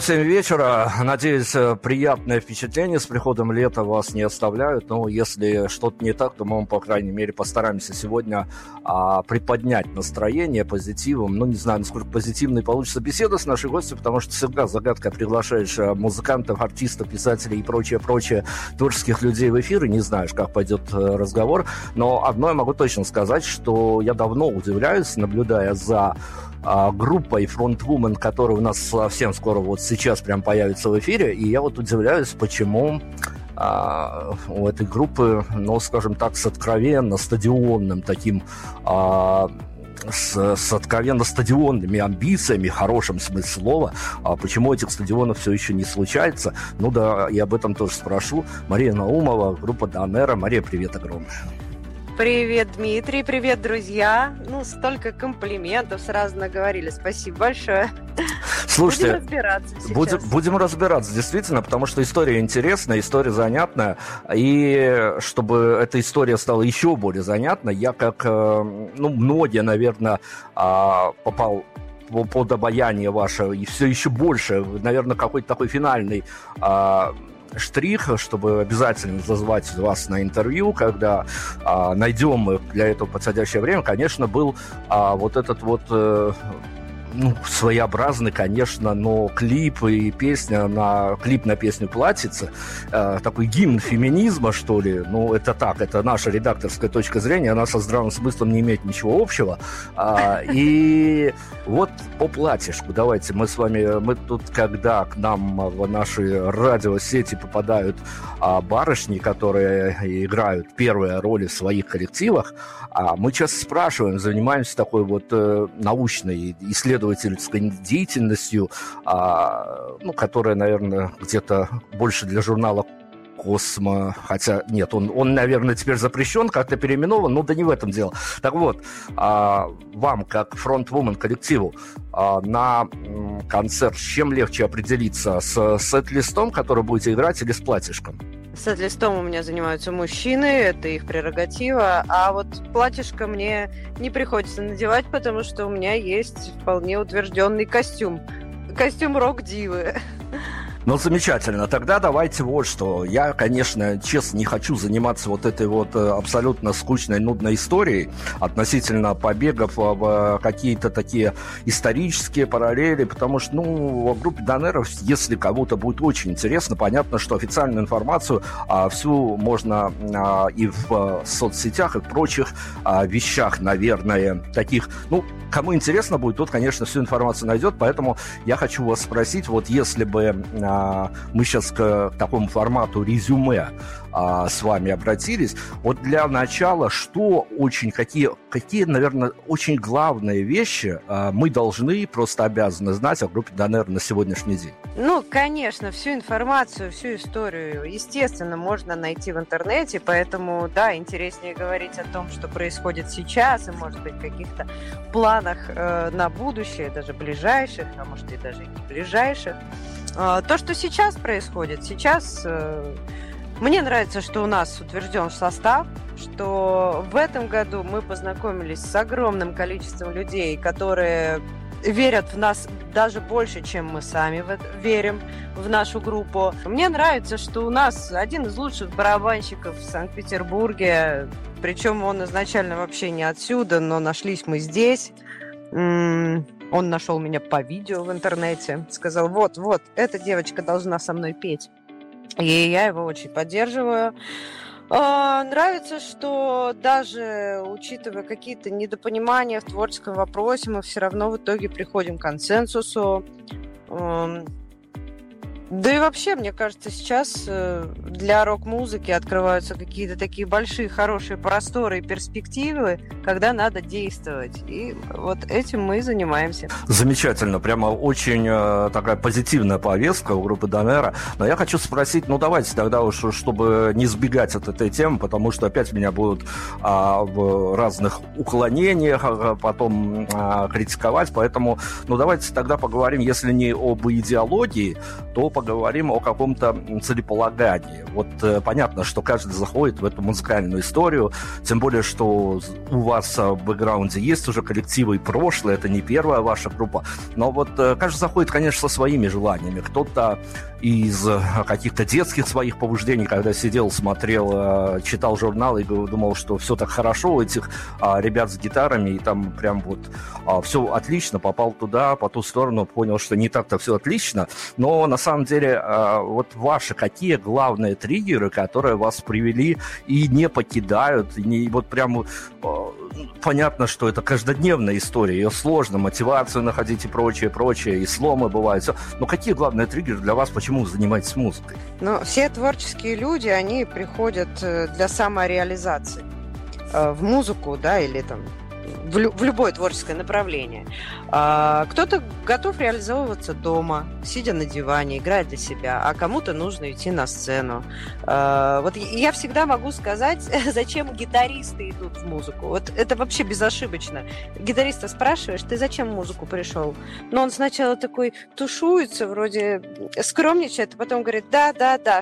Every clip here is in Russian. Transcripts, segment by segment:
Всем вечера. Надеюсь, приятное впечатление с приходом лета вас не оставляют. Но если что-то не так, то мы вам, по крайней мере, постараемся сегодня приподнять настроение позитивом. Ну, не знаю, насколько позитивной получится беседа с нашей гостью, потому что всегда загадка. Приглашаешь музыкантов, артистов, писателей и прочее-прочее творческих людей в эфир, и не знаешь, как пойдет разговор. Но одно я могу точно сказать, что я давно удивляюсь, наблюдая за группой Фронтвумен, которая у нас совсем скоро вот сейчас прям появится в эфире, и я вот удивляюсь, почему у этой группы, ну, скажем так, с откровенно стадионным таким с откровенно стадионными амбициями, в хорошем смысле слова. А почему этих стадионов все еще не случается? Ну да, я об этом тоже спрошу. Мария Наумова, группа Донэра. Мария, привет огромное. Привет, Дмитрий, привет, друзья. Ну, столько комплиментов сразу наговорили. Спасибо большое. Слушайте, будем разбираться, действительно, потому что история интересная, история занятная. И чтобы эта история стала еще более занятной, я, как, ну, многие, наверное, попал под обаяние ваше, и все еще больше, наверное, какой-то такой финальный штрих, чтобы обязательно зазвать вас на интервью, когда найдем мы для этого подходящее время, конечно, был вот этот вот... Ну, своеобразный, конечно, но клип и песня на... Клип на песню «Платьица», такой гимн феминизма, что ли. Ну, это так, это наша редакторская точка зрения, она со здравым смыслом не имеет ничего общего. И вот по платьишку давайте мы с вами... Мы тут, когда к нам в наши радиосети попадают барышни, которые играют первые роли в своих коллективах, мы часто спрашиваем, занимаемся такой вот научной исследованием, деятельностью, ну, которая, наверное, где-то больше для журнала «Космо», хотя нет, он, наверное, теперь запрещен, как-то переименован, но да не в этом дело. Так вот, вам, как фронтвумен коллективу, на концерт с чем легче определиться? С сет-листом, который будете играть, или с платьишком? Сет-листом у меня занимаются мужчины, это их прерогатива, а вот платьишко мне не приходится надевать, потому что у меня есть вполне утвержденный костюм. Костюм рок-дивы. Ну, замечательно. Тогда давайте вот что. Я, конечно, честно не хочу заниматься вот этой вот абсолютно скучной, нудной историей относительно побегов в какие-то такие исторические параллели, потому что, ну, о группе Донэра, если кому-то будет очень интересно, понятно, что официальную информацию всю можно и в соцсетях, и в прочих вещах, наверное, таких. Ну, кому интересно будет, тот, конечно, всю информацию найдет, поэтому я хочу вас спросить, вот если бы... мы сейчас к такому формату резюме с вами обратились. Вот для начала, что очень, какие, наверное, очень главные вещи мы должны, просто обязаны знать о группе Донэра на сегодняшний день? Ну, конечно, всю информацию, всю историю, естественно, можно найти в интернете, поэтому, да, интереснее говорить о том, что происходит сейчас, и, может быть, каких-то планах на будущее, даже ближайших, а может, и даже не ближайших. То, что сейчас происходит, сейчас мне нравится, что у нас утвержден состав, что в этом году мы познакомились с огромным количеством людей, которые верят в нас даже больше, чем мы сами верим в нашу группу. Мне нравится, что у нас один из лучших барабанщиков в Санкт-Петербурге, причем он изначально вообще не отсюда, но нашлись мы здесь. Он нашел меня по видео в интернете, сказал, вот, эта девочка должна со мной петь. И я его очень поддерживаю. Нравится, что даже учитывая какие-то недопонимания в творческом вопросе, мы все равно в итоге приходим к консенсусу. Да и вообще, мне кажется, сейчас для рок-музыки открываются какие-то такие большие, хорошие просторы и перспективы, когда надо действовать. И вот этим мы и занимаемся. Замечательно. Прямо очень такая позитивная повестка у группы Донэра. Но я хочу спросить, ну давайте тогда уж, чтобы не сбегать от этой темы, потому что опять меня будут в разных уклонениях потом критиковать. Поэтому, ну давайте тогда поговорим, если не об идеологии, то поговорим о каком-то целеполагании. Вот понятно, что каждый заходит в эту музыкальную историю, тем более, что у вас в бэкграунде есть уже коллективы и прошлое, это не первая ваша группа, но вот каждый заходит, конечно, со своими желаниями. Кто-то из каких-то детских своих побуждений, когда сидел, смотрел, читал журналы и думал, что все так хорошо у этих ребят с гитарами, и там прям вот все отлично, попал туда, по ту сторону, понял, что не так-то все отлично, но на самом деле, вот ваши какие главные триггеры, которые вас привели и не покидают, и не, вот прям понятно, что это каждодневная история, ее сложно, мотивацию находить и прочее, и сломы бывают. Но какие главные триггеры для вас, почему вы занимаетесь музыкой? Ну, все творческие люди, они приходят для самореализации в музыку, да, или там в любое творческое направление. Кто-то готов реализовываться дома, сидя на диване, играя для себя, а кому-то нужно идти на сцену. Вот я всегда могу сказать, зачем гитаристы идут в музыку. Вот это вообще безошибочно. Гитариста спрашиваешь, ты зачем в музыку пришел? Но он сначала такой тушуется, вроде скромничает, а потом говорит, да,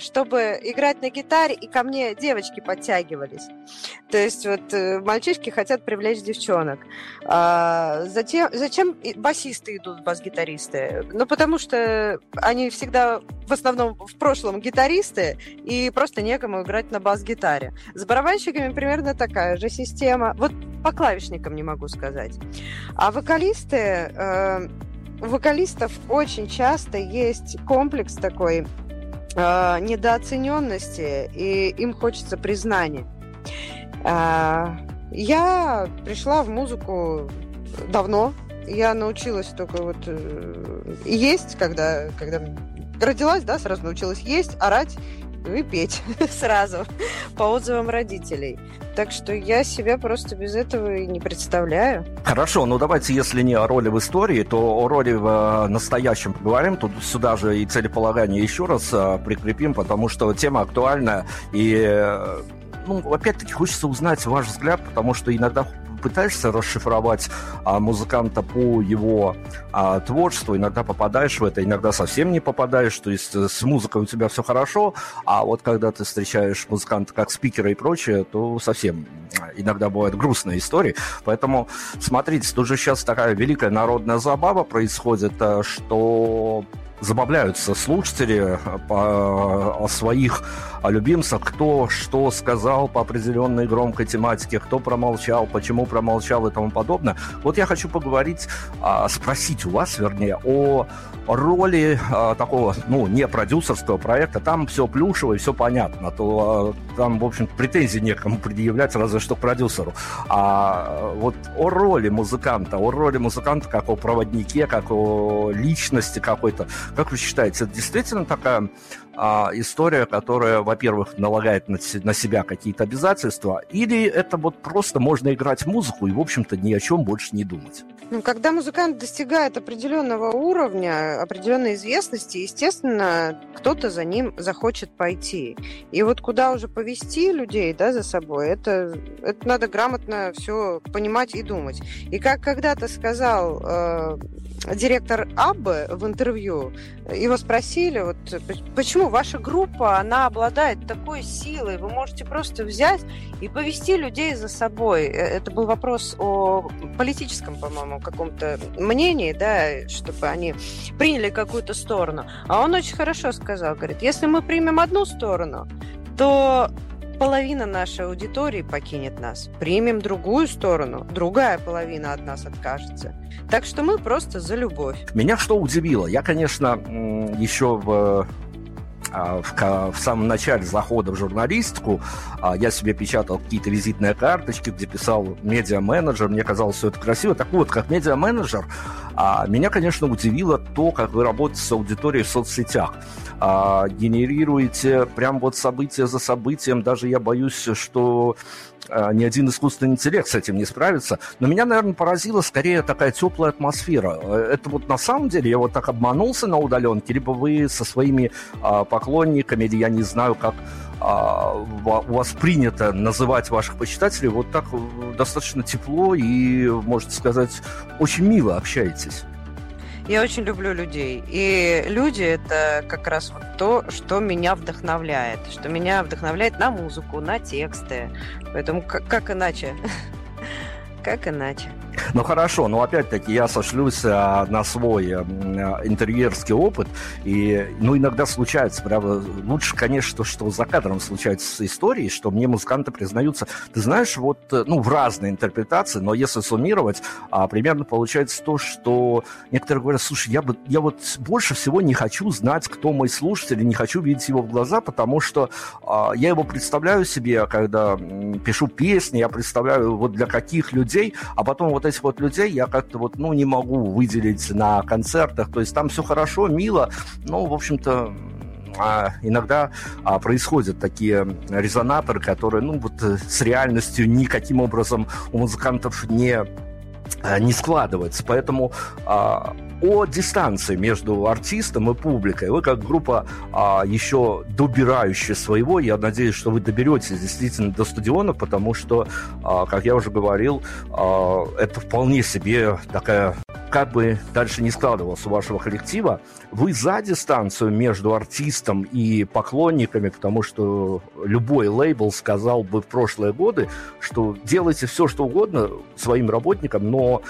чтобы играть на гитаре, и ко мне девочки подтягивались. То есть вот мальчишки хотят привлечь девчонок. Зачем басисты идут, бас-гитаристы? Ну, потому что они всегда, в основном, в прошлом гитаристы, и просто некому играть на бас-гитаре. С барабанщиками примерно такая же система. Вот по клавишникам не могу сказать. А вокалисты... У вокалистов очень часто есть комплекс такой недооцененности, и им хочется признания. Я пришла в музыку давно. Я научилась только вот есть, когда родилась, да, сразу научилась есть, орать и петь сразу по отзывам родителей. Так что я себя просто без этого и не представляю. Хорошо, ну давайте, если не о роли в истории, то о роли в настоящем поговорим. Тут сюда же и целеполагание еще раз прикрепим, потому что тема актуальна. И, ну, опять-таки, хочется узнать ваш взгляд, потому что иногда... пытаешься расшифровать музыканта по его творчеству, иногда попадаешь в это, иногда совсем не попадаешь, то есть с музыкой у тебя все хорошо, а вот когда ты встречаешь музыканта как спикера и прочее, то совсем иногда бывают грустные истории. Поэтому, смотрите, тут же сейчас такая великая народная забава происходит, что... забавляются слушатели о своих любимцах, кто что сказал по определенной громкой тематике, кто промолчал, почему промолчал и тому подобное. Вот я хочу поговорить, спросить у вас, вернее, о роли такого, ну, не продюсерского проекта. Там все плюшево и все понятно. То там, в общем-то, претензий некому предъявлять, разве что к продюсеру. А вот о роли музыканта как о проводнике, как о личности какой-то. Как вы считаете, это действительно такая история, которая, во-первых, налагает на себя какие-то обязательства, или это вот просто можно играть музыку и, в общем-то, ни о чем больше не думать? Ну, когда музыкант достигает определенного уровня, определенной известности, естественно, кто-то за ним захочет пойти. И вот куда уже повести людей, да, за собой, это надо грамотно все понимать и думать. И как когда-то сказал директор Аббы в интервью, его спросили, вот, почему ваша группа, она обладает такой силой, вы можете просто взять и повести людей за собой. Это был вопрос о политическом, по-моему, каком-то мнении, да, чтобы они приняли какую-то сторону. А он очень хорошо сказал, говорит, если мы примем одну сторону, то... половина нашей аудитории покинет нас. Примем другую сторону, другая половина от нас откажется. Так что мы просто за любовь. Меня что удивило? Я, конечно, еще в самом начале захода в журналистику я себе печатал какие-то визитные карточки, где писал медиа-менеджер. Мне казалось, все это красиво. Так вот, как медиа-менеджер, меня, конечно, удивило то, как вы работаете с аудиторией в соцсетях. Генерируете прям вот события за событием. Даже я боюсь, что ни один искусственный интеллект с этим не справится. Но меня, наверное, поразила скорее такая теплая атмосфера. Это вот на самом деле я вот так обманулся на удаленке, либо вы со своими поклонниками, или я не знаю, как у вас принято называть ваших почитателей, вот так достаточно тепло и, можно сказать, очень мило общаетесь. Я очень люблю людей, и люди – это как раз вот то, что меня вдохновляет на музыку, на тексты, поэтому как иначе? Как иначе? Ну хорошо, но опять-таки я сошлюсь на свой интервьюерский опыт, и, ну, иногда случается, правда, лучше, конечно, что за кадром случаются истории, что мне музыканты признаются, ты знаешь, вот, ну, в разные интерпретации, но если суммировать, примерно получается то, что некоторые говорят, слушай, я вот больше всего не хочу знать, кто мой слушатель, не хочу видеть его в глаза, потому что я его представляю себе, когда пишу песни, я представляю вот для каких людей, а потом вот этих вот людей я как-то вот, ну, не могу выделить на концертах, то есть там все хорошо, мило, но, в общем-то, иногда происходят такие резонаторы, которые, ну, вот с реальностью никаким образом у музыкантов не складывается. Поэтому о дистанции между артистом и публикой вы, как группа, еще добирающая своего, я надеюсь, что вы доберетесь действительно до стадиона, потому что, как я уже говорил, это вполне себе такая, как бы дальше не складывалось у вашего коллектива, вы за дистанцию между артистом и поклонниками, потому что любой лейбл сказал бы в прошлые годы, что делайте все, что угодно своим работникам, но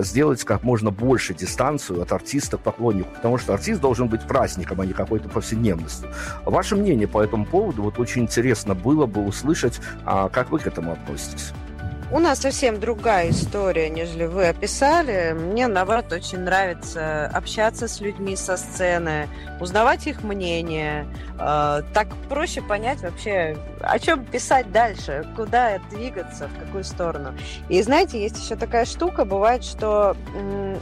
сделайте как можно больше дистанцию от артиста к поклоннику, потому что артист должен быть праздником, а не какой-то повседневностью. Ваше мнение по этому поводу, вот очень интересно было бы услышать, как вы к этому относитесь. У нас совсем другая история, нежели вы описали. Мне, наоборот, очень нравится общаться с людьми со сцены, узнавать их мнение. Так проще понять вообще, о чем писать дальше, куда двигаться, в какую сторону. И знаете, есть еще такая штука, бывает, что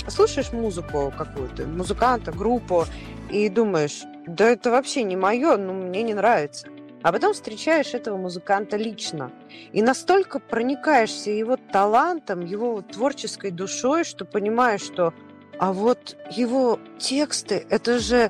слушаешь музыку какую-то, музыканта, группу, и думаешь, да это вообще не мое, ну мне не нравится. А потом встречаешь этого музыканта лично. И настолько проникаешься его талантом, его творческой душой, что понимаешь, что а вот его тексты, это же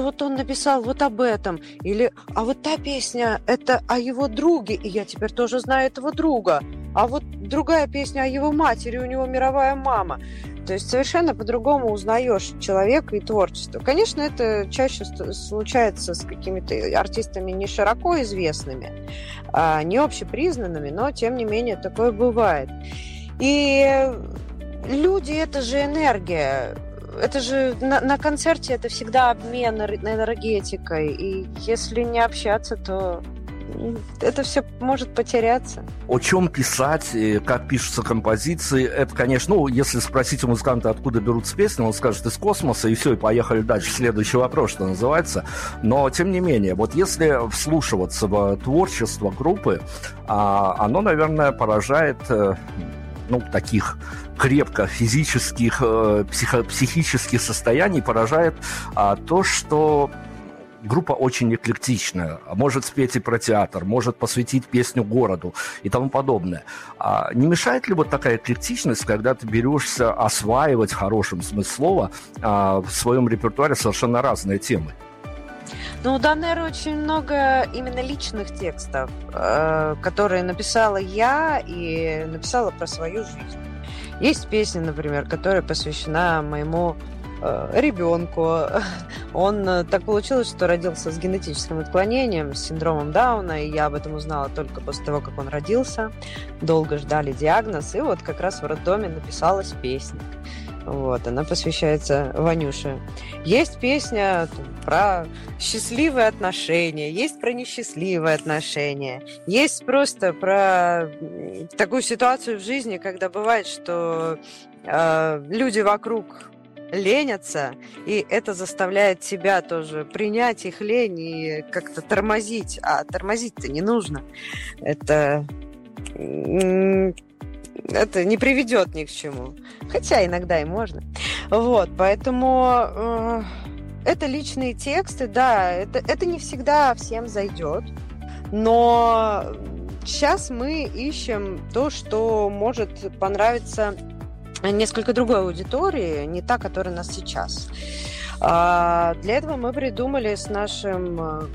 вот он написал вот об этом. Или а вот та песня, это о его друге, и я теперь тоже знаю этого друга. А вот другая песня о его матери, у него мировая мама. То есть совершенно по-другому узнаешь человека и творчество. Конечно, это чаще случается с какими-то артистами не широко известными, не общепризнанными, но, тем не менее, такое бывает. И люди – это же энергия. Это же на концерте это всегда обмен энергетикой. И если не общаться, то это все может потеряться. О чем писать, как пишутся композиции, это, конечно, ну, если спросить у музыканта, откуда берутся песни, он скажет из космоса, и все, и поехали дальше. Следующий вопрос, что называется. Но, тем не менее, вот если вслушиваться в творчество группы, оно, наверное, поражает, ну, таких крепко физических, психических состояний, поражает то, что группа очень эклектичная, может спеть и про театр, может посвятить песню городу и тому подобное. А не мешает ли вот такая эклектичность, когда ты берешься осваивать, в хорошем смысле слова, в своем репертуаре совершенно разные темы? Ну, у Донэра очень много именно личных текстов, которые написала я и написала про свою жизнь. Есть песня, например, которая посвящена моему ребенку. Он так получилось, что родился с генетическим отклонением, с синдромом Дауна, и я об этом узнала только после того, как он родился. Долго ждали диагноз, и вот как раз в роддоме написалась песня. Вот, она посвящается Ванюше. Есть песня про счастливые отношения, есть про несчастливые отношения, есть просто про такую ситуацию в жизни, когда бывает, что люди вокруг ленятся, и это заставляет тебя тоже принять их лень и как-то тормозить. А тормозить-то не нужно. Это не приведет ни к чему. Хотя иногда и можно. Вот, поэтому это личные тексты, да, это не всегда всем зайдет, но сейчас мы ищем то, что может понравиться несколько другой аудитории, не та, которая у нас сейчас. Для этого мы придумали с нашим,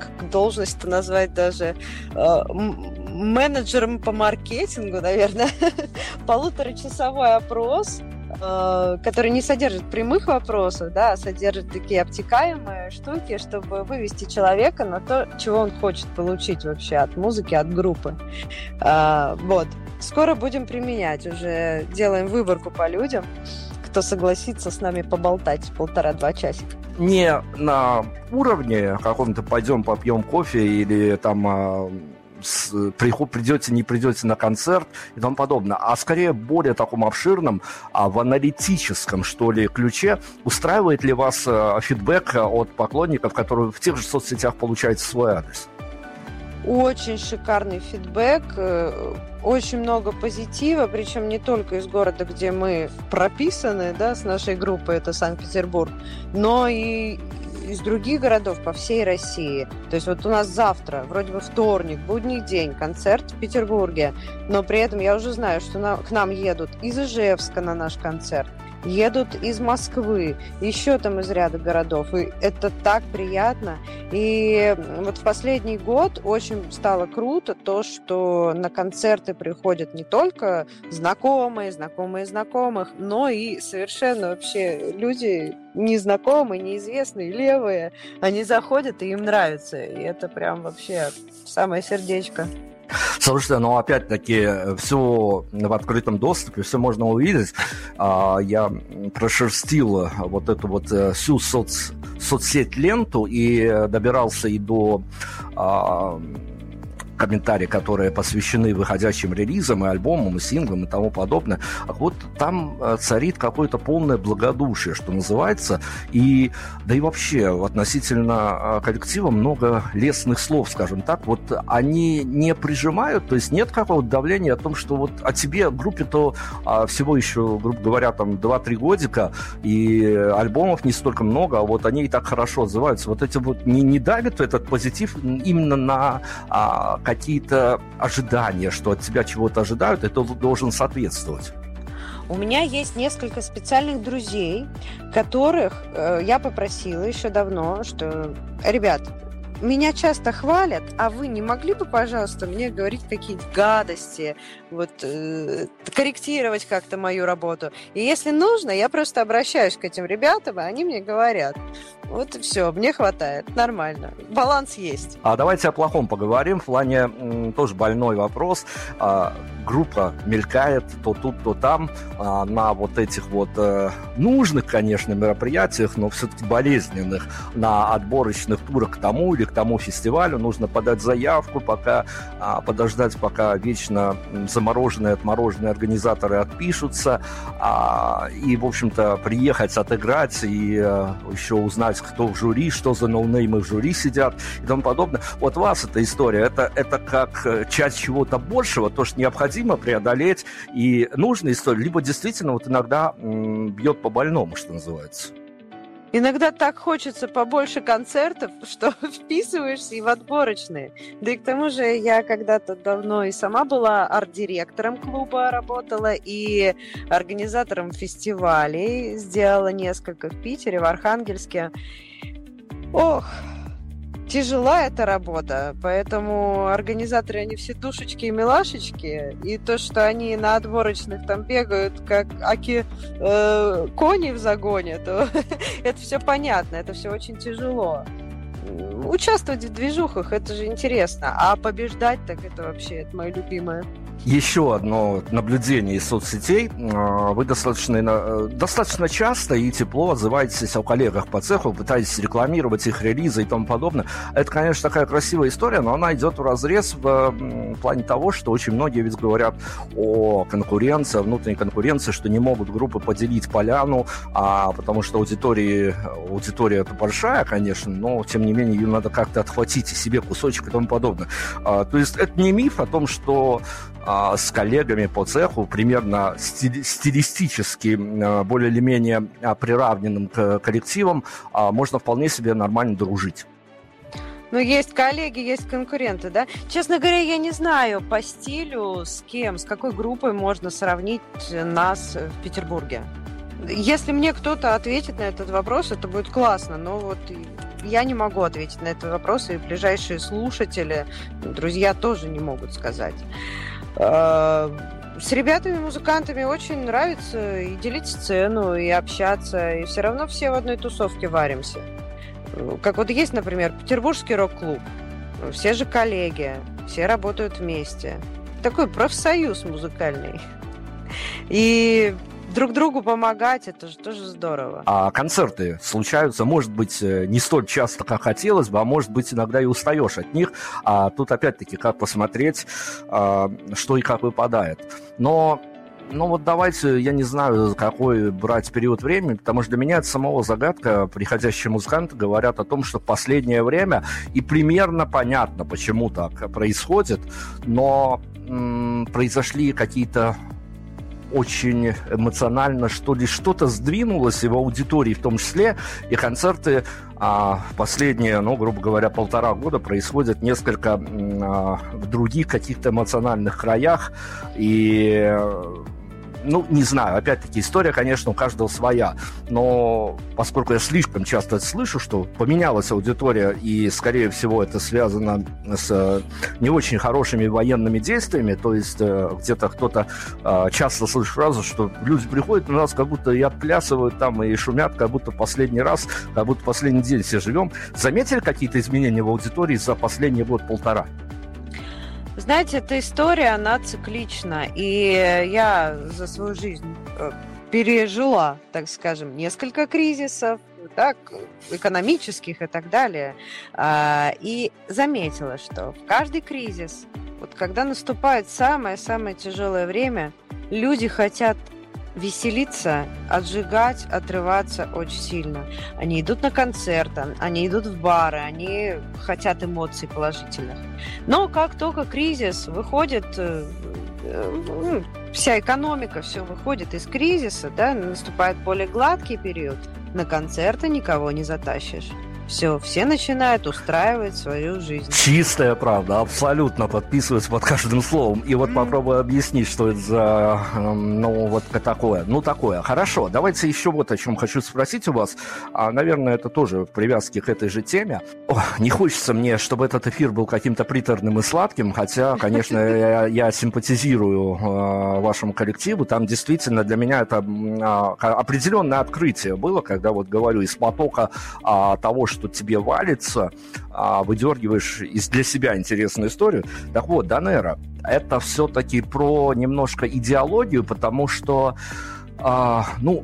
как должность-то назвать даже, менеджером по маркетингу, наверное, полуторачасовой опрос, который не содержит прямых вопросов, да, а содержит такие обтекаемые штуки, чтобы вывести человека на то, чего он хочет получить вообще от музыки, от группы. Вот. Скоро будем применять, уже делаем выборку по людям, кто согласится с нами поболтать полтора-два часика. Не на уровне каком-то пойдем попьем кофе или там придете, не придете на концерт и тому подобное, а скорее более таком обширном, в аналитическом, что ли, ключе. Устраивает ли вас фидбэк от поклонников, которые в тех же соцсетях получают свой адрес? Очень шикарный фидбэк, очень много позитива, причем не только из города, где мы прописаны, да, с нашей группой, это Санкт-Петербург, но и из других городов по всей России. То есть вот у нас завтра, вроде бы вторник, будний день, концерт в Петербурге, но при этом я уже знаю, что к нам едут из Ижевска на наш концерт, едут из Москвы, еще там из ряда городов. И это так приятно. И вот в последний год очень стало круто то, что на концерты приходят не только знакомые знакомых, но и совершенно вообще люди незнакомые, неизвестные, левые. Они заходят, и им нравится. И это прям вообще самое сердечко. Слушайте, ну опять-таки все в открытом доступе, все можно увидеть. Я прошерстил вот эту вот всю соцсеть ленту и добирался и до комментарии, которые посвящены выходящим релизам и альбомам, и синглам, и тому подобное. Вот там царит какое-то полное благодушие, что называется, и, да и вообще относительно коллектива много лестных слов, скажем так. Вот они не прижимают, то есть нет какого-то давления о том, что вот о тебе группе-то всего еще, грубо говоря, там 2-3 годика, и альбомов не столько много, а вот они и так хорошо отзываются. Вот эти вот не давят этот позитив именно на какие-то ожидания, что от тебя чего-то ожидают, и ты должен соответствовать. У меня есть несколько специальных друзей, которых я попросила еще давно, что, ребят, меня часто хвалят, а вы не могли бы, пожалуйста, мне говорить какие-то гадости, вот, корректировать как-то мою работу. И если нужно, я просто обращаюсь к этим ребятам, и они мне говорят. Вот и все, мне хватает, нормально. Баланс есть. А давайте о плохом поговорим. В плане тоже больной вопрос. Группа мелькает то тут, то там на вот этих вот нужных, конечно, мероприятиях, но все-таки болезненных, на отборочных турах к тому или к тому фестивалю. Нужно подать заявку, подождать, пока вечно замороженные, отмороженные организаторы отпишутся. И, в общем-то, приехать, отыграть и еще узнать, кто в жюри, что за ноунеймы в жюри сидят и тому подобное. Вот вас эта история, это как часть чего-то большего, то, что необходимо преодолеть, и нужная история, либо действительно вот иногда бьет по больному, что называется. Иногда так хочется побольше концертов, что вписываешься и в отборочные. Да и к тому же я когда-то давно и сама была арт-директором клуба, работала и организатором фестивалей. Сделала несколько в Питере, в Архангельске. Ох, тяжела эта работа, поэтому организаторы, они все душечки и милашечки, и то, что они на отборочных там бегают, как аки кони в загоне, то это все понятно, это все очень тяжело. Участвовать в движухах, это же интересно, а побеждать, так это вообще, это мое любимое. Еще одно наблюдение из соцсетей. Вы достаточно часто и тепло отзываетесь о коллегах по цеху, пытаетесь рекламировать их релизы и тому подобное. Это, конечно, такая красивая история, но она идет вразрез в плане того, что очень многие ведь говорят о конкуренции, о внутренней конкуренции, что не могут группы поделить поляну, потому что аудитория-то большая, конечно, но, тем не менее, ее надо как-то отхватить и себе кусочек и тому подобное. То есть это не миф о том, что с коллегами по цеху, примерно стилистически более или менее приравненным к коллективам, можно вполне себе нормально дружить. Ну, есть коллеги, есть конкуренты, да? Честно говоря, я не знаю по стилю, с кем, с какой группой можно сравнить нас в Петербурге. Если мне кто-то ответит на этот вопрос, это будет классно, но вот я не могу ответить на этот вопрос, и ближайшие слушатели, друзья тоже не могут сказать. С ребятами-музыкантами очень нравится и делить сцену, и общаться, и все равно все в одной тусовке варимся. Как вот есть, например, петербургский рок-клуб, все же коллеги, все работают вместе. Такой профсоюз музыкальный. И друг другу помогать, это же тоже здорово. А концерты случаются, может быть, не столь часто, как хотелось бы, а может быть, иногда и устаешь от них. А тут, опять-таки, как посмотреть, что и как выпадает. Но вот давайте, я не знаю, какой брать период времени, потому что для меня это самого загадка. Приходящие музыканты говорят о том, что в последнее время, и примерно понятно, почему так происходит, но произошли какие-то очень эмоционально, что ли, что-то сдвинулось и в аудитории в том числе, и концерты последние, ну, грубо говоря, полтора года происходят несколько в других каких-то эмоциональных краях, и... Ну, не знаю, опять-таки, история, конечно, у каждого своя, но поскольку я слишком часто слышу, что поменялась аудитория, и, скорее всего, это связано с не очень хорошими военными действиями, то есть где-то кто-то часто слышит фразу, что люди приходят на нас, как будто и отплясывают там, и шумят, как будто последний раз, как будто последний день все живем. Заметили какие-то изменения в аудитории за последний год-полтора? Знаете, эта история, она циклична, и я за свою жизнь пережила, так скажем, несколько кризисов, так, экономических и так далее, и заметила, что в каждый кризис, вот когда наступает самое-самое тяжелое время, люди хотят веселиться, отжигать, отрываться очень сильно. Они идут на концерты, они идут в бары, они хотят эмоций положительных. Но как только кризис выходит, вся экономика, все выходит из кризиса, да, наступает более гладкий период, на концерты никого не затащишь. Все, все начинают устраивать свою жизнь. Чистая правда, абсолютно подписываюсь под каждым словом. И вот попробую объяснить, что это за, ну, вот такое. Ну, такое. Хорошо, давайте еще вот о чем хочу спросить у вас. Наверное, это тоже в привязке к этой же теме. О, не хочется мне, чтобы этот эфир был каким-то приторным и сладким, хотя, конечно, я симпатизирую вашему коллективу. Там действительно для меня это определенное открытие было, когда, вот говорю, из потока того, что тебе валится, выдергиваешь из для себя интересную историю. Так вот, Донэра, это все-таки про немножко идеологию, потому что, ну,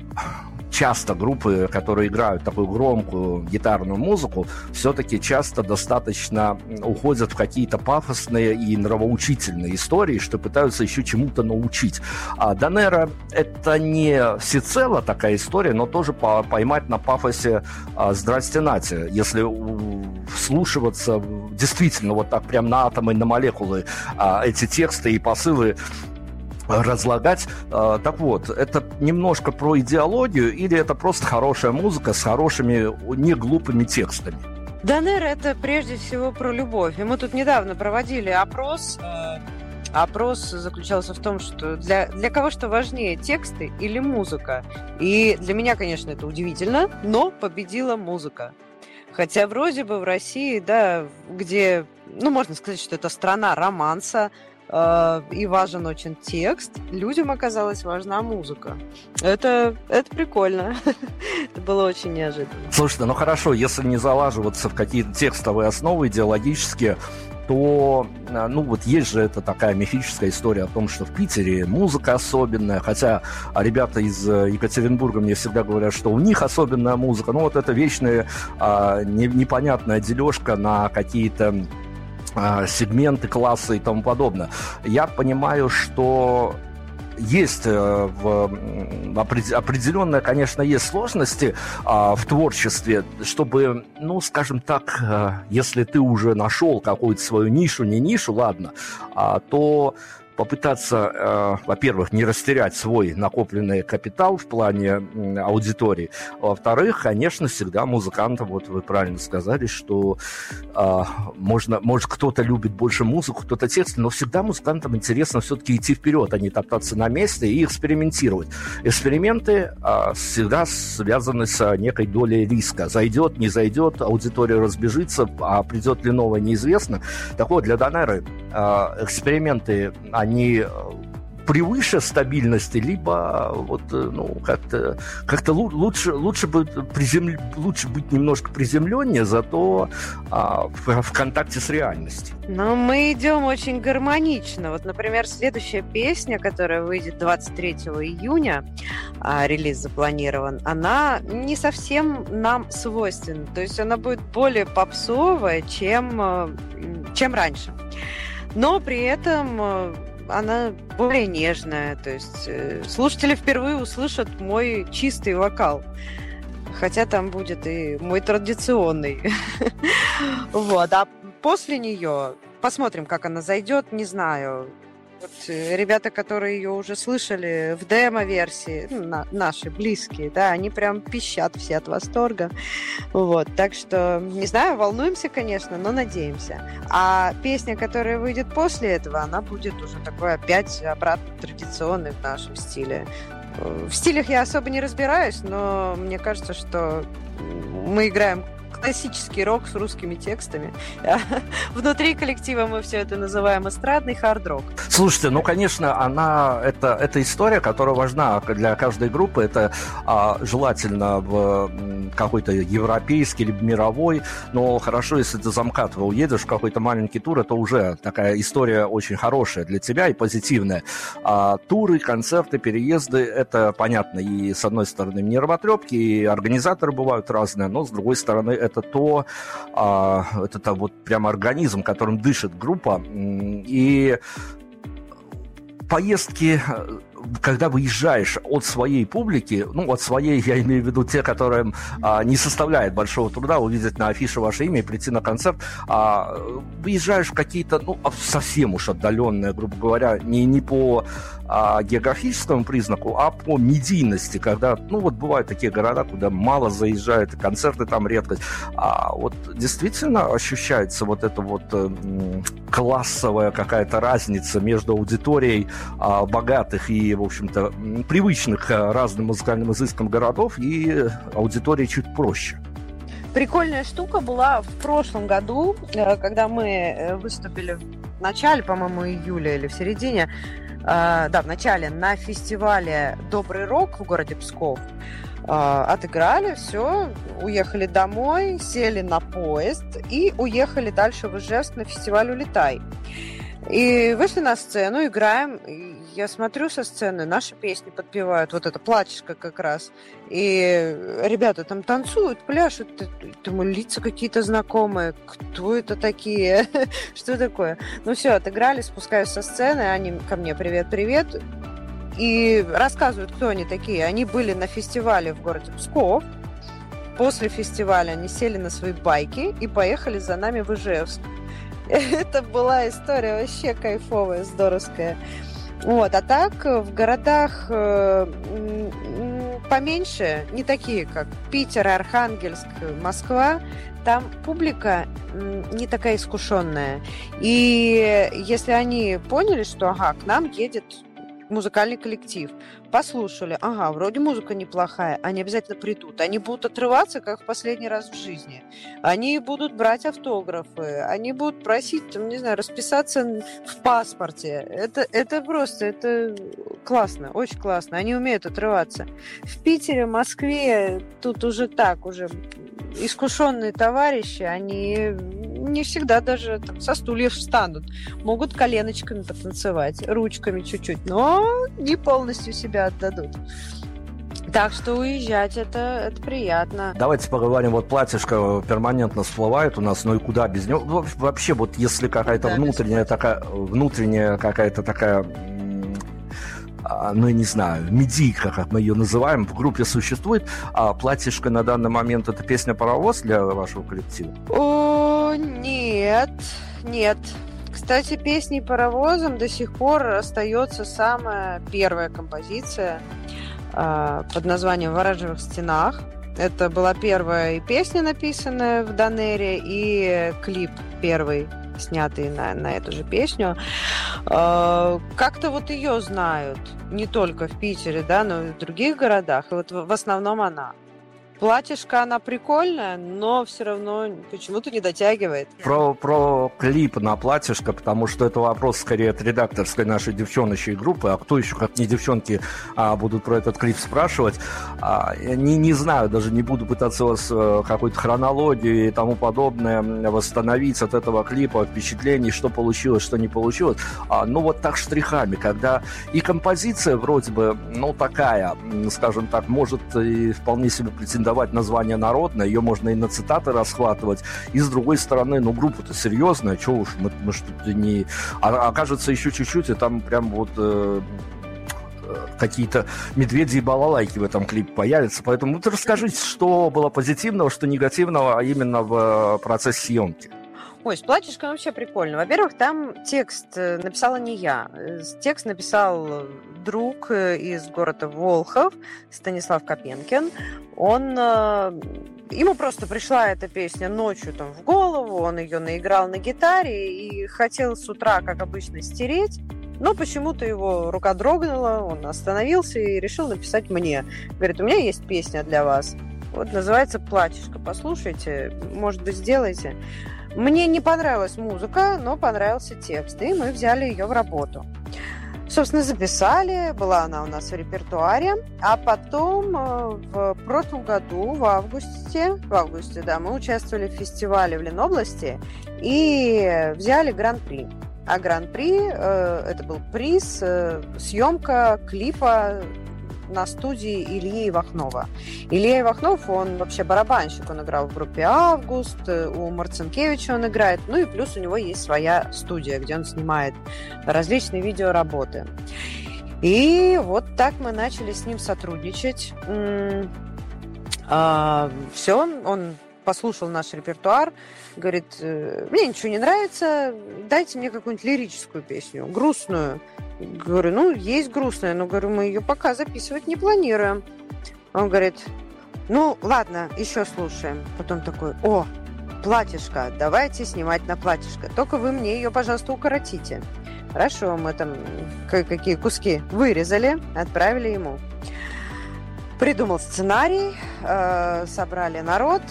часто группы, которые играют такую громкую гитарную музыку, все-таки часто достаточно уходят в какие-то пафосные и нравоучительные истории, что пытаются еще чему-то научить. А Донэра – это не всецело такая история, но тоже поймать на пафосе «Здрасте, нате», если вслушиваться действительно вот так прям на атомы, на молекулы эти тексты и посылы разлагать. Так вот, это немножко про идеологию или это просто хорошая музыка с хорошими, не глупыми текстами? Донэра – это прежде всего про любовь. И мы тут недавно проводили опрос. Опрос заключался в том, что для кого что важнее, тексты или музыка. И для меня, конечно, это удивительно, но победила музыка. Хотя вроде бы в России, да, где, ну, можно сказать, что это страна романса, и важен очень текст, людям оказалась важна музыка. Это прикольно. Это было очень неожиданно. Слушайте, ну хорошо, если не залаживаться в какие-то текстовые основы идеологические, то, ну, вот есть же это такая мифическая история о том, что в Питере музыка особенная, хотя ребята из Екатеринбурга мне всегда говорят, что у них особенная музыка. Ну, вот это вечная непонятная дележка на какие-то сегменты, классы и тому подобное. Я понимаю, что есть определенные, конечно, есть сложности в творчестве, чтобы, ну, скажем так, если ты уже нашел какую-то свою нишу, не нишу, ладно, то попытаться, во-первых, не растерять свой накопленный капитал в плане аудитории. Во-вторых, конечно, всегда музыкантам, вот вы правильно сказали, что может, кто-то любит больше музыку, кто-то текст, но всегда музыкантам интересно все-таки идти вперед, а не топтаться на месте и экспериментировать. Эксперименты всегда связаны с некой долей риска. Зайдет, не зайдет, аудитория разбежится, а придет ли новое, неизвестно. Так вот, для Донэры эксперименты, они превыше стабильности, либо вот, ну, как-то лучше быть немножко приземленнее, зато в контакте с реальностью. Но мы идем очень гармонично. Вот, например, следующая песня, которая выйдет 23 июня, релиз запланирован, она не совсем нам свойственна. То есть она будет более попсовая, чем раньше. Но при этом она более нежная. То есть слушатели впервые услышат мой чистый вокал. Хотя там будет и мой традиционный. Вот. А после нее посмотрим, как она зайдет, не знаю. Вот ребята, которые ее уже слышали в демо-версии, наши близкие, да, они прям пищат все от восторга. Вот, так что, не знаю, волнуемся, конечно, но надеемся. А песня, которая выйдет после этого, она будет уже такой опять обратно традиционной в нашем стиле. В стилях я особо не разбираюсь, но мне кажется, что мы играем классический рок с русскими текстами. Внутри коллектива мы все это называем эстрадный хард-рок. Слушайте, ну, конечно, она... Это история, которая важна для каждой группы. Это желательно какой-то европейский или мировой. Но хорошо, если ты за МКАД уедешь в какой-то маленький тур, это уже такая история очень хорошая для тебя и позитивная. Туры, концерты, переезды — это понятно. И, с одной стороны, нервотрепки, и организаторы бывают разные, но, с другой стороны, это вот прям организм, которым дышит группа. И поездки, когда выезжаешь от своей публики, ну, от своей, я имею в виду те, которым не составляет большого труда увидеть на афише ваше имя и прийти на концерт, выезжаешь в какие-то, ну, совсем уж отдаленные, грубо говоря, не по географическому признаку, а по медийности, когда, ну, вот бывают такие города, куда мало заезжают, и концерты там редкость. Вот действительно ощущается вот эта вот классовая какая-то разница между аудиторией богатых и, в общем-то, привычных разным музыкальным изыскам городов и аудитории чуть проще. Прикольная штука была в прошлом году, когда мы выступили в начале, по-моему, июля или в середине, да, в начале, на фестивале «Добрый рок» в городе Псков. Отыграли, все, уехали домой, сели на поезд и уехали дальше в Ижевск на фестиваль «Улетай». И вышли на сцену, играем, я смотрю со сцены, наши песни подпевают, вот это «Плачешка» как раз, и ребята там танцуют, пляшут, думаю, лица какие-то знакомые, кто это такие, что такое? Ну все, отыграли, спускаюсь со сцены, они ко мне «привет-привет», и рассказывают, кто они такие. Они были на фестивале в городе Псков, после фестиваля они сели на свои байки и поехали за нами в Ижевск. Это была история вообще кайфовая, здоровская. Вот. А так в городах поменьше, не такие, как Питер, Архангельск, Москва, там публика не такая искушенная. И если они поняли, что ага, к нам едет музыкальный коллектив, послушали, ага, вроде музыка неплохая, они обязательно придут, они будут отрываться, как в последний раз в жизни, они будут брать автографы, они будут просить, там, не знаю, расписаться в паспорте, это просто, это классно, очень классно, они умеют отрываться. В Питере, Москве тут уже так, уже искушенные товарищи, они не всегда даже там со стульев встанут, могут коленочками потанцевать, ручками чуть-чуть, но не полностью себя отдадут. Так что уезжать, это приятно. Давайте поговорим, вот «Платьишко» перманентно всплывает у нас, ну и куда без него? Вообще вот если какая-то внутренняя такая ну, я не знаю, медийка, как мы ее называем, в группе существует. А «Платьишко» на данный момент — это песня-паровоз для вашего коллектива? О, нет, нет. Кстати, песней «Паровозом» до сих пор остается самая первая композиция под названием «В оранжевых стенах». Это была первая и песня, написанная в Донэре, и клип первый, снятые на эту же песню. Как-то вот ее знают не только в Питере, да, но и в других городах. И вот в основном она. «Платьишко», она прикольная, но все равно почему-то не дотягивает. Про клип на «Платьишко», потому что это вопрос скорее от редакторской нашей девчоночей группы, а кто еще, как не девчонки, будут про этот клип спрашивать. Не знаю, даже не буду пытаться вас какой-то хронологию и тому подобное восстановить от этого клипа, впечатлений, что получилось, что не получилось. Ну вот так штрихами, когда и композиция вроде бы, ну такая, скажем так, может и вполне себе претендовать давать название народное, ее можно и на цитаты расхватывать, и с другой стороны, ну, группа-то серьезная, чего уж, мы что-то не... Окажется, еще чуть-чуть, и там прям вот какие-то медведи и балалайки в этом клипе появятся, поэтому вот расскажите, что было позитивного, что негативного именно в процессе съемки. Ой, с платьишком вообще прикольно. Во-первых, там текст написала не я. Текст написал друг из города Волхов, Станислав Копенкин. Ему просто пришла эта песня ночью там в голову, он ее наиграл на гитаре и хотел с утра, как обычно, стереть, но почему-то его рука дрогнула, он остановился и решил написать мне. Говорит, у меня есть песня для вас, вот называется «Платьишко», послушайте, может быть, сделайте. Мне не понравилась музыка, но понравился текст, и мы взяли ее в работу. Собственно, записали, была она у нас в репертуаре, а потом в прошлом году, в августе, мы участвовали в фестивале в Ленобласти и взяли гран-при. А гран-при, это был приз, съемка клипа на студии Ильи Вахнова. Илья Вахнов, он вообще барабанщик, он играл в группе «Август», у Марцинкевича он играет, ну и плюс у него есть своя студия, где он снимает различные видеоработы. И вот так мы начали с ним сотрудничать. Все, он послушал наш репертуар, говорит, мне ничего не нравится, дайте мне какую-нибудь лирическую песню, грустную. Говорю, ну, есть грустная, но, говорю, мы ее пока записывать не планируем. Он говорит, ну, ладно, еще слушаем. Потом такой, о, «Платьишко», давайте снимать на «Платьишко». Только вы мне ее, пожалуйста, укоротите. Хорошо, мы там какие куски вырезали, отправили ему. Придумал сценарий, собрали народ,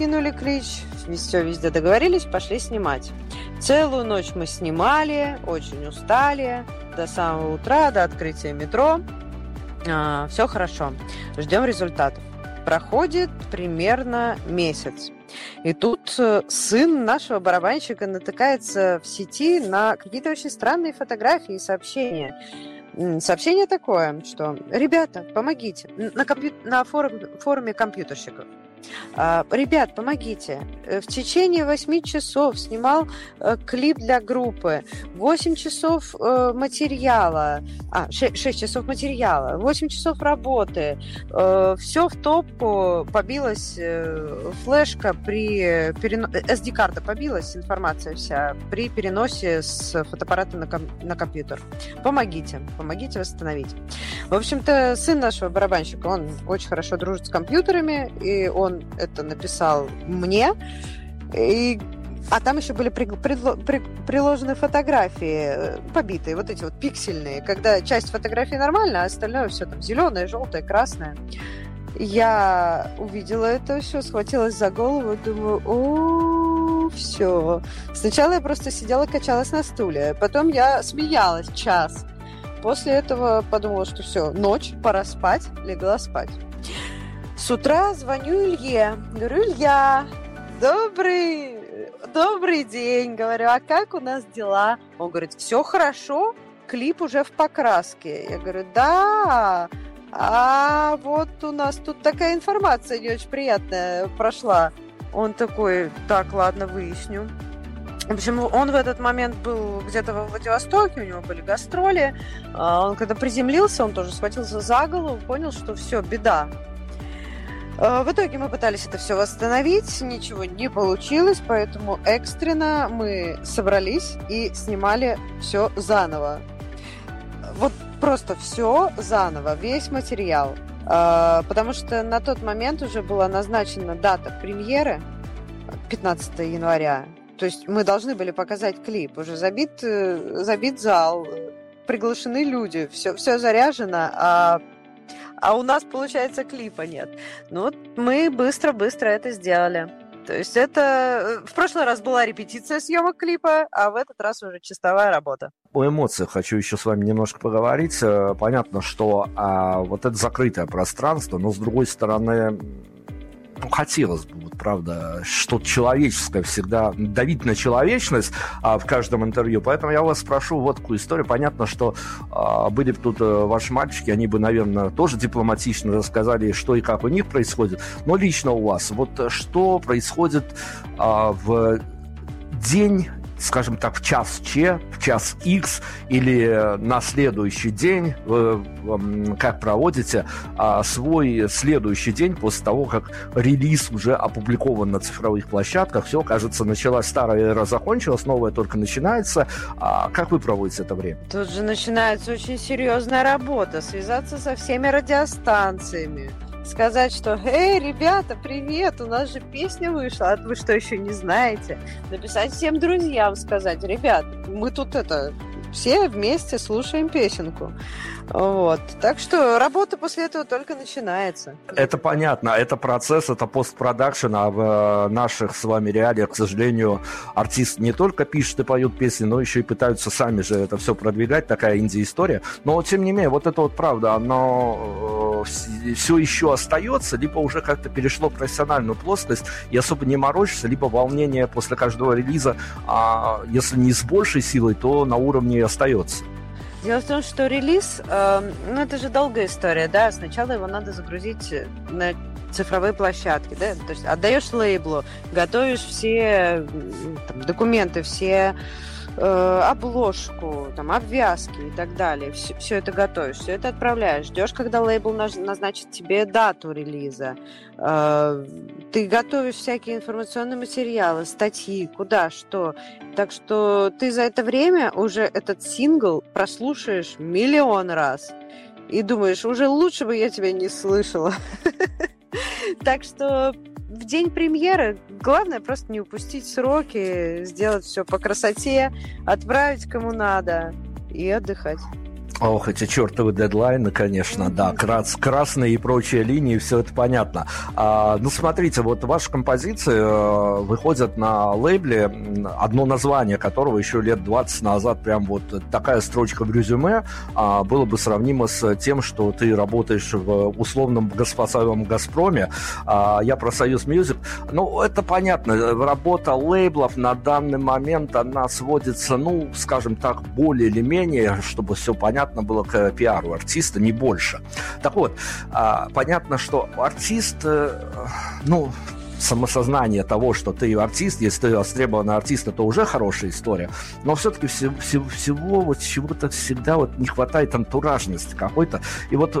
кинули клич, все везде договорились, пошли снимать. Целую ночь мы снимали, очень устали, до самого утра, до открытия метро. Все хорошо, ждем результатов. Проходит примерно месяц. И тут сын нашего барабанщика натыкается в сети на какие-то очень странные фотографии и сообщения. Сообщение такое, что «Ребята, помогите» на форуме компьютерщиков. «Ребят, помогите. В течение 8 часов снимал клип для группы, 8 часов материала, 6 часов материала, 8 часов работы. Все в топку, побилась флешка при переносе, SD-карта побилась, информация вся, при переносе с фотоаппарата на компьютер. Помогите восстановить». В общем-то, сын нашего барабанщика, он очень хорошо дружит с компьютерами, и он это написал мне, а там еще были приложены фотографии побитые, вот эти вот пиксельные, когда часть фотографии нормальная, а остальное все там зеленое, желтое, красное. Я увидела это все, схватилась за голову, думаю, все. Сначала я просто сидела, качалась на стуле, потом я смеялась час. После этого подумала, что все, ночь, пора спать, легла спать. С утра звоню Илье, говорю, Илья, добрый день, говорю, а как у нас дела? Он говорит, все хорошо, клип уже в покраске. Я говорю, да, а вот у нас тут такая информация не очень приятная прошла. Он такой, так, ладно, выясню. В общем, он в этот момент был где-то во Владивостоке, у него были гастроли. Он когда приземлился, он тоже схватился за голову, понял, что все, беда. В итоге мы пытались это все восстановить, ничего не получилось, поэтому экстренно мы собрались и снимали все заново. Вот просто все заново, весь материал. Потому что на тот момент уже была назначена дата премьеры, 15 января. То есть мы должны были показать клип, уже забит зал, приглашены люди, все заряжено, а у нас, получается, клипа нет. Ну вот мы быстро-быстро это сделали. То есть это в прошлый раз была репетиция съемок клипа, а в этот раз уже чистовая работа. О эмоциях хочу еще с вами немножко поговорить. Понятно, что вот это закрытое пространство, но с другой стороны... хотелось бы, вот, правда, что-то человеческое, всегда давить на человечность в каждом интервью. Поэтому я вас спрошу вот такую историю. Понятно, что были бы тут ваши мальчики, они бы, наверное, тоже дипломатично рассказали, что и как у них происходит. Но лично у вас, вот что происходит в день скажем так, в час Ч, в час Х или на следующий день, как проводите свой следующий день после того, как релиз уже опубликован на цифровых площадках, все, кажется, началась старая эра, закончилась, новая только начинается. Как вы проводите это время? Тут же начинается очень серьезная работа, связаться со всеми радиостанциями. Сказать, что «Эй, ребята, привет, у нас же песня вышла, а вы что, еще не знаете?» Написать всем друзьям, сказать «Ребят, мы тут это, все вместе слушаем песенку». Вот. Так что работа после этого только начинается. Это понятно, это процесс, это постпродакшн, а в наших с вами реалиях, к сожалению, артисты не только пишут и поют песни, но еще и пытаются сами же это все продвигать, такая инди-история. Но, тем не менее, вот это вот правда, оно все еще остается, либо уже как-то перешло в профессиональную плоскость и особо не морочится, либо волнение после каждого релиза, если не с большей силой, то на уровне и остается. Дело в том, что релиз, ну это же долгая история, да, сначала его надо загрузить на цифровые площадки, да, то есть отдаешь лейблу, готовишь все там, документы, все обложку, там, обвязки и так далее, все это готовишь, все это отправляешь, ждешь, когда лейбл назначит тебе дату релиза, ты готовишь всякие информационные материалы, статьи, куда, что. Так что ты за это время уже этот сингл прослушаешь миллион раз и думаешь, уже лучше бы я тебя не слышала. Так что в день премьеры главное просто не упустить сроки, сделать все по красоте, отправить кому надо и отдыхать. Ох, эти чертовы дедлайны, конечно, да, красные и прочие линии, все это понятно. Ну, смотрите, вот ваши композиции выходят на лейбле, одно название которого еще лет 20 назад, прям вот такая строчка в резюме, было бы сравнимо с тем, что ты работаешь в условном господсовом «Газпроме», я про «Союз Мьюзик». Ну, это понятно, работа лейблов на данный момент, она сводится, ну, скажем так, более или менее, чтобы все понятно, было к пиару артиста, не больше. Так вот, понятно, что артист, ну, самосознание того, что ты артист, если ты востребованный артист, это уже хорошая история, но все-таки всего вот чего-то всегда вот не хватает антуражности какой-то. И вот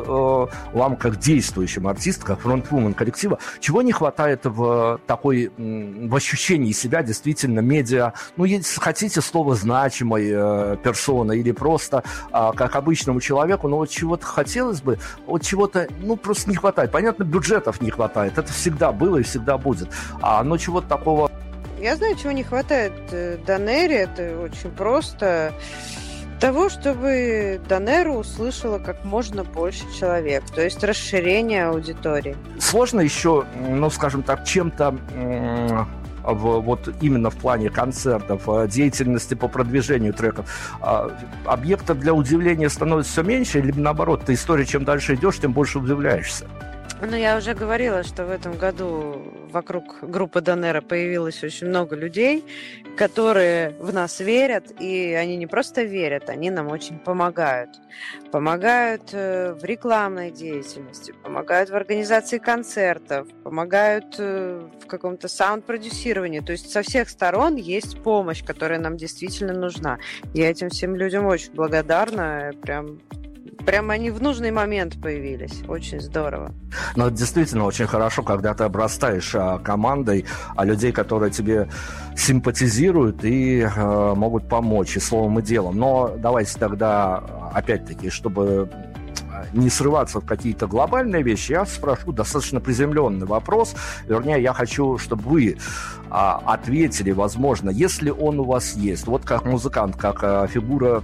вам, как действующим артистам, как фронтвумен коллектива, чего не хватает в такой, в ощущении себя действительно медиа, ну, если хотите, слово значимой персоной или просто как обычному человеку, но вот чего-то хотелось бы, вот чего-то, ну, просто не хватает. Понятно, бюджетов не хватает, это всегда было и всегда будет. Но чего-то такого... Я знаю, чего не хватает Донэре. Это очень просто. Того, чтобы Донэру услышало как можно больше человек. То есть расширение аудитории. Сложно еще, ну, скажем так, чем-то... вот именно в плане концертов, деятельности по продвижению треков, объектов для удивления становится все меньше, или наоборот, ты история, чем дальше идешь, тем больше удивляешься? Ну, я уже говорила, что в этом году вокруг группы Донэра появилось очень много людей, которые в нас верят, и они не просто верят, они нам очень помогают. Помогают в рекламной деятельности, помогают в организации концертов, помогают в каком-то саунд-продюсировании. То есть со всех сторон есть помощь, которая нам действительно нужна. Я этим всем людям очень благодарна, Прямо они в нужный момент появились. Очень здорово. Но это действительно очень хорошо, когда ты обрастаешь командой людей, которые тебе симпатизируют и могут помочь и словом, и делом. Но давайте тогда, опять-таки, чтобы не срываться в какие-то глобальные вещи, я спрошу достаточно приземленный вопрос. Вернее, я хочу, чтобы вы ответили, возможно, если он у вас есть, вот как музыкант, как фигура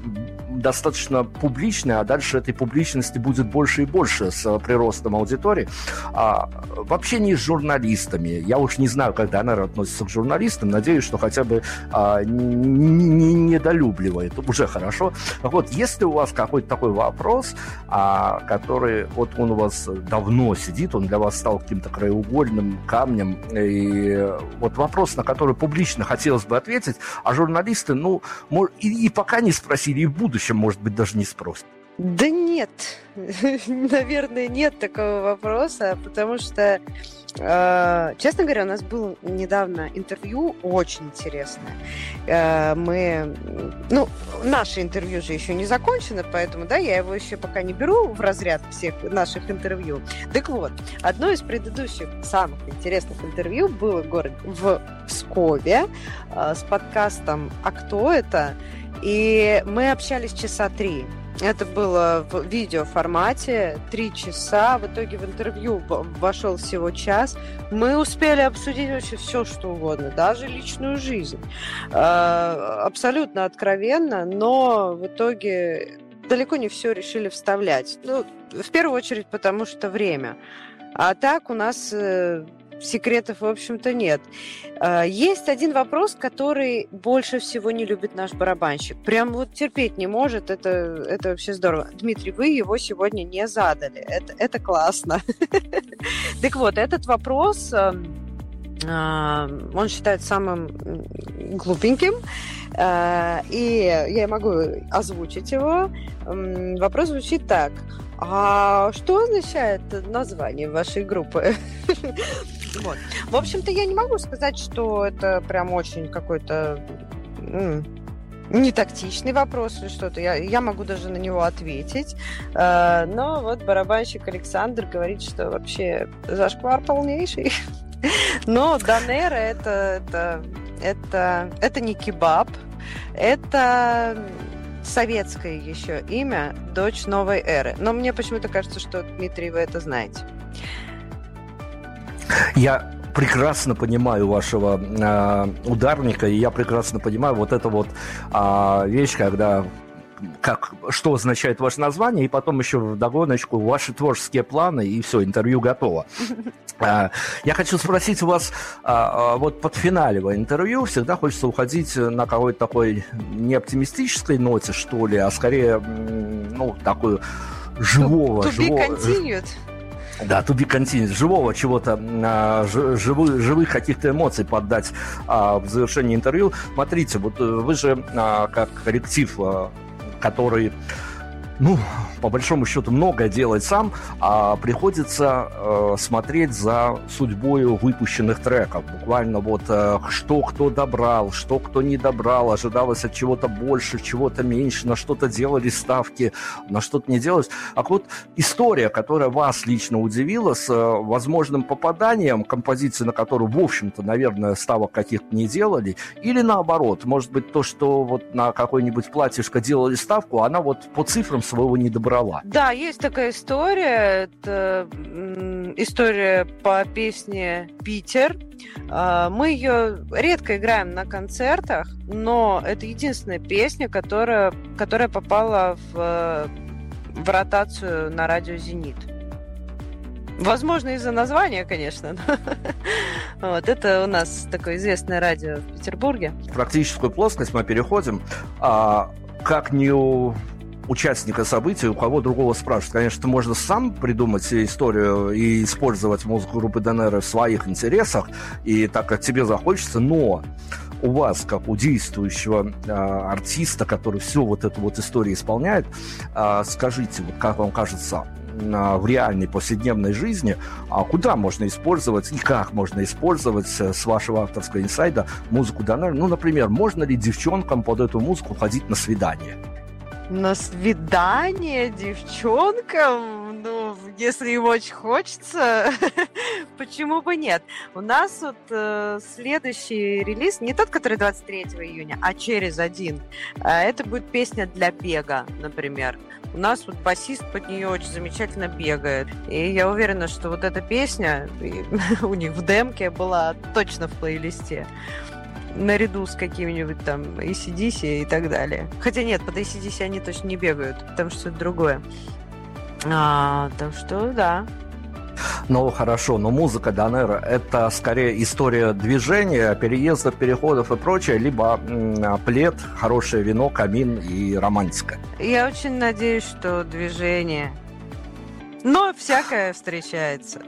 достаточно публичная, а дальше этой публичности будет больше и больше с приростом аудитории. В общении с журналистами, я уж не знаю, как Донэра относится к журналистам, надеюсь, что хотя бы не недолюбливает, уже хорошо. Вот, есть ли у вас какой-то такой вопрос, который, вот он у вас давно сидит, он для вас стал каким-то краеугольным камнем, и вот вопрос, на который публично хотелось бы ответить, а журналисты, ну, и пока не спросили, и в будущем, может быть, даже не спросят. Да нет, наверное, нет такого вопроса, потому что, честно говоря, у нас было недавно интервью очень интересное. Наше интервью же еще не закончено, поэтому, да, я его еще пока не беру в разряд всех наших интервью. Так вот, одно из предыдущих самых интересных интервью было в Пскове с подкастом «А кто это?», и мы общались часа 3. Это было в видеоформате, 3 часа. В итоге в интервью вошел всего час. Мы успели обсудить вообще все, что угодно, даже личную жизнь. Абсолютно откровенно, но в итоге далеко не все решили вставлять. В первую очередь, потому что время. А так у нас секретов, в общем-то, нет. Есть один вопрос, который больше всего не любит наш барабанщик. Прям вот терпеть не может. Это вообще здорово. Дмитрий, вы его сегодня не задали. Это классно. Так вот, этот вопрос, он считается самым глупеньким. И я могу озвучить его. Вопрос звучит так. А что означает название вашей группы? Вот. В общем-то, я не могу сказать, что это прям очень какой-то нетактичный вопрос или что-то. Я могу даже на него ответить. Но вот барабанщик Александр говорит, что вообще зашквар полнейший. Но Донэра это не кебаб, это советское еще имя, дочь новой эры. Но мне почему-то кажется, что, Дмитрий, вы это знаете. Я прекрасно понимаю вашего ударника, и я прекрасно понимаю вот эту вот вещь, когда что означает ваше название, и потом еще вдогоночку ваши творческие планы, и все, интервью готово. Я хочу спросить у вас, вот под финалевое интервью всегда хочется уходить на какой-то такой не оптимистической ноте, что ли, а скорее, такую живого... Да, to be continued, живого чего-то, живых каких-то эмоций поддать в завершении интервью. Смотрите, вот вы же как коллектив, который, по большому счету, многое делает сам, а приходится смотреть за судьбою выпущенных треков. Буквально вот что кто добрал, что кто не добрал, ожидалось от чего-то больше, чего-то меньше, на что-то делали ставки, на что-то не делалось. А вот история, которая вас лично удивила, с возможным попаданием композиции, на которую, в общем-то, наверное, ставок каких-то не делали, или наоборот, может быть, то, что вот на какое-нибудь платьишко делали ставку, она вот по цифрам своего не добрала. Да, есть такая история. Это история по песне «Питер». Мы ее редко играем на концертах, но это единственная песня, которая попала в ротацию на радио «Зенит». Возможно, из-за названия, конечно. Вот, это у нас такое известное радио в Петербурге. В практическую плоскость мы переходим. Как не у участника события, у кого другого спрашивают. Конечно, можно сам придумать историю и использовать музыку группы Донэра в своих интересах, и так, как тебе захочется, но у вас, как у действующего артиста, который всю вот эту вот историю исполняет, скажите, вот как вам кажется, в реальной повседневной жизни, куда можно использовать и как можно использовать с вашего авторского инсайда музыку Донэра? Например, можно ли девчонкам под эту музыку ходить на свидание? На свидание девчонкам, если им очень хочется, почему бы нет? У нас вот следующий релиз, не тот, который 23 июня, а через один. Это будет песня для бега, например. У нас вот басист под нее очень замечательно бегает. И я уверена, что вот эта песня у них в демке была точно в плейлисте. Наряду с каким-нибудь там AC/DC и так далее. Хотя нет, под AC/DC они точно не бегают, потому что это другое. Так что да. Хорошо, но музыка Донэра – это скорее история движения, переездов, переходов и прочее, либо плед, хорошее вино, камин и романтика. Я очень надеюсь, что движение. Но всякое встречается.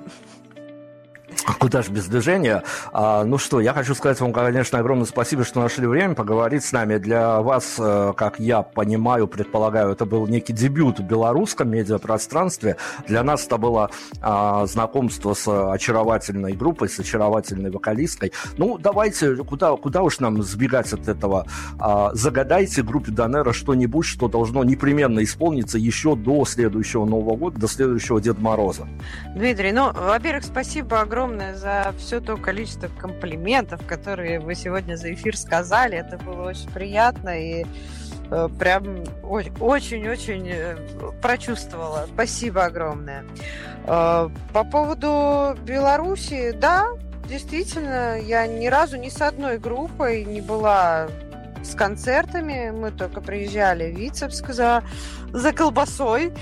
Куда же без движения. Ну что, я хочу сказать вам, конечно, огромное спасибо, что нашли время поговорить с нами. Для вас, как я понимаю, предполагаю, это был некий дебют в белорусском медиапространстве. Для нас это было знакомство с очаровательной группой, с очаровательной вокалисткой. Ну, давайте, куда уж нам сбегать от этого? Загадайте группе Донэра что-нибудь, что должно непременно исполниться еще до следующего Нового года, до следующего Деда Мороза. Дмитрий, ну, во-первых, спасибо огромное за все то количество комплиментов, которые вы сегодня за эфир сказали. Это было очень приятно и прям очень-очень прочувствовала. Спасибо огромное. По поводу Беларуси, да, действительно, я ни разу ни с одной группой не была с концертами. Мы только приезжали в Витебск за колбасой.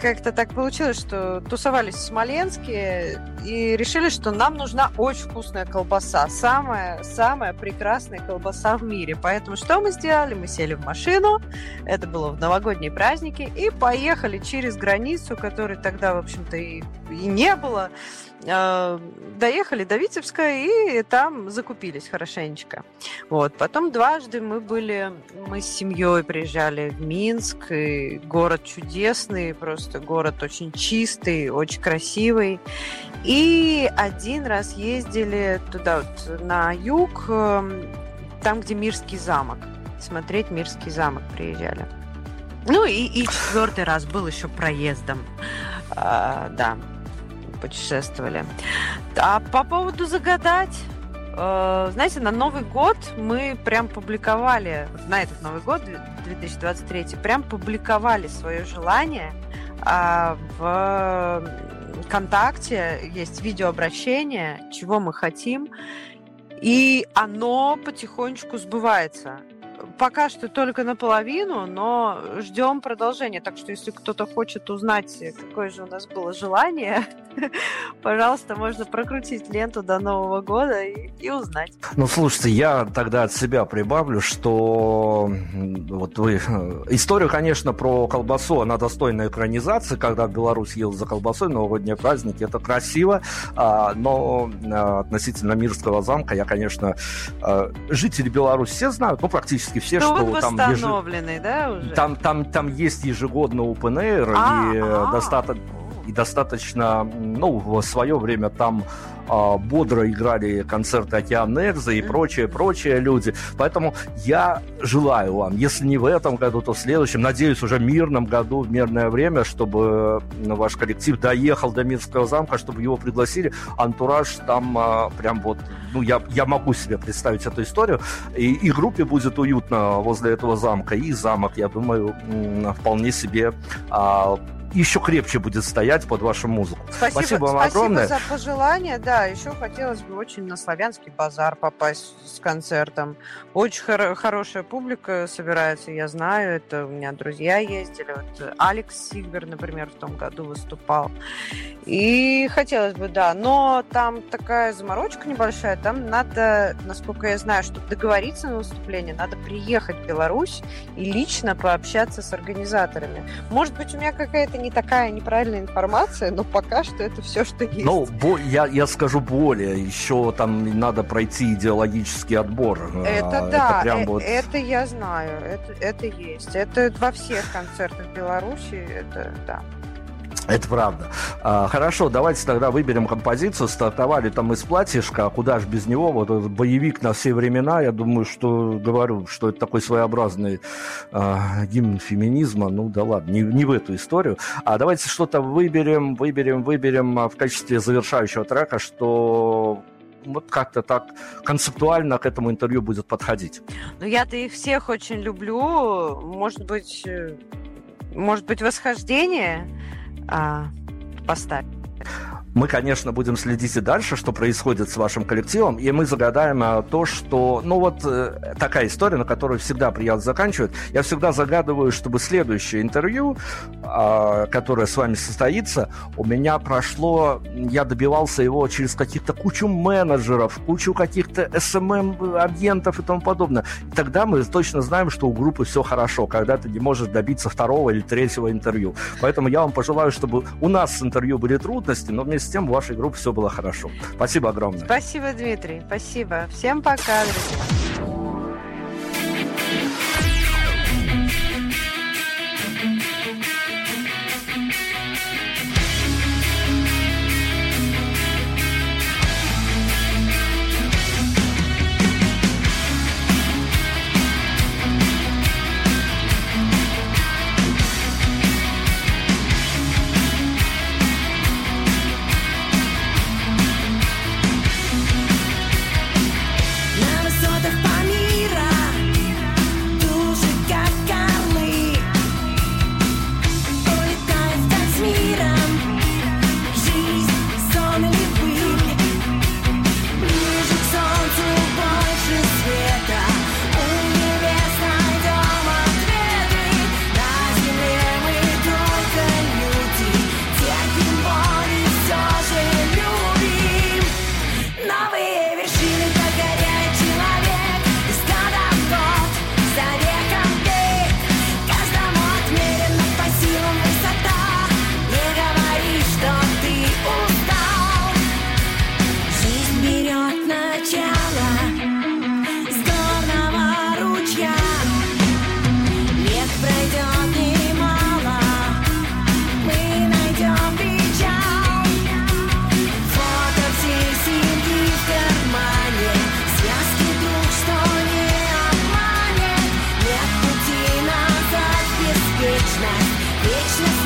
Как-то так получилось, что тусовались в Смоленске и решили, что нам нужна очень вкусная колбаса. Самая прекрасная колбаса в мире. Поэтому что мы сделали? Мы сели в машину. Это было в новогодние праздники. И поехали через границу, которой тогда, в общем-то, и не было. Доехали до Витебска и там закупились хорошенечко. Вот. Потом дважды мы с семьей приезжали в Минск. И город чудесный, просто город очень чистый, очень красивый. И один раз ездили туда, вот, на юг, там, где Мирский замок. Смотреть Мирский замок приезжали. Ну и четвертый раз был еще проездом. Да, путешествовали. А по поводу загадать... Знаете, на Новый год мы прям публиковали, на этот Новый год 2023, прям публиковали свое желание в ВКонтакте, есть видеообращение, чего мы хотим, и оно потихонечку сбывается. Пока что только наполовину, но ждем продолжения. Так что, если кто-то хочет узнать, какое же у нас было желание, пожалуйста, можно прокрутить ленту до Нового года и узнать. Ну, слушайте, я тогда от себя прибавлю, что вот вы... История, конечно, про колбасу, она достойна экранизации, когда в Беларусь ел за колбасой, новогодние праздники, это красиво, но относительно Мирского замка, я, конечно, жители Беларуси все знают, ну, практически все, что вот там, да, уже? Там есть ежегодно Open Air, и достаточно, ну, в свое время там бодро играли концерты «Океан Эльза» и прочие люди. Поэтому я желаю вам, если не в этом году, то в следующем, надеюсь, уже в мирном году, в мирное время, чтобы ваш коллектив доехал до Минского замка, чтобы его пригласили. Антураж там прям вот... Ну, я могу себе представить эту историю. И группе будет уютно возле этого замка. И замок, я думаю, вполне себе... еще крепче будет стоять под вашу музыку. Спасибо вам огромное. Спасибо за пожелания. Да, еще хотелось бы очень на Славянский базар попасть с концертом. Очень хорошая публика собирается, я знаю. Это у меня друзья ездили. Вот Алекс Сигбер, например, в том году выступал. И хотелось бы, да. Но там такая заморочка небольшая. Там надо, насколько я знаю, чтобы договориться на выступление, надо приехать в Беларусь и лично пообщаться с организаторами. Может быть, у меня какая-то не такая неправильная информация, но пока что это все, что есть. Ну, я скажу более, еще там надо пройти идеологический отбор. Это да, это я знаю, это есть. Это во всех концертах Беларуси, это да. Это правда. Хорошо, давайте тогда выберем композицию. Стартовали там из «Платьишка», а куда же без него? Вот этот боевик на все времена. Я думаю, что говорю, что это такой своеобразный гимн феминизма. Ну да ладно, не в эту историю. А давайте что-то выберем в качестве завершающего трека, что... Вот как-то так концептуально к этому интервью будет подходить. Ну, я-то их всех очень люблю. Может быть, «Восхождение»? Поставь. Мы, конечно, будем следить и дальше, что происходит с вашим коллективом, и мы загадаем то, что... Ну, вот такая история, на которую всегда приятно заканчивать. Я всегда загадываю, чтобы следующее интервью, которое с вами состоится, у меня прошло... Я добивался его через каких-то кучу менеджеров, кучу каких-то СММ-агентов и тому подобное. И тогда мы точно знаем, что у группы все хорошо, когда ты не можешь добиться второго или третьего интервью. Поэтому я вам пожелаю, чтобы у нас с интервью были трудности, но мне с тем, у вашей группы все было хорошо. Спасибо огромное. Спасибо, Дмитрий. Спасибо. Всем пока, друзья. Вечность.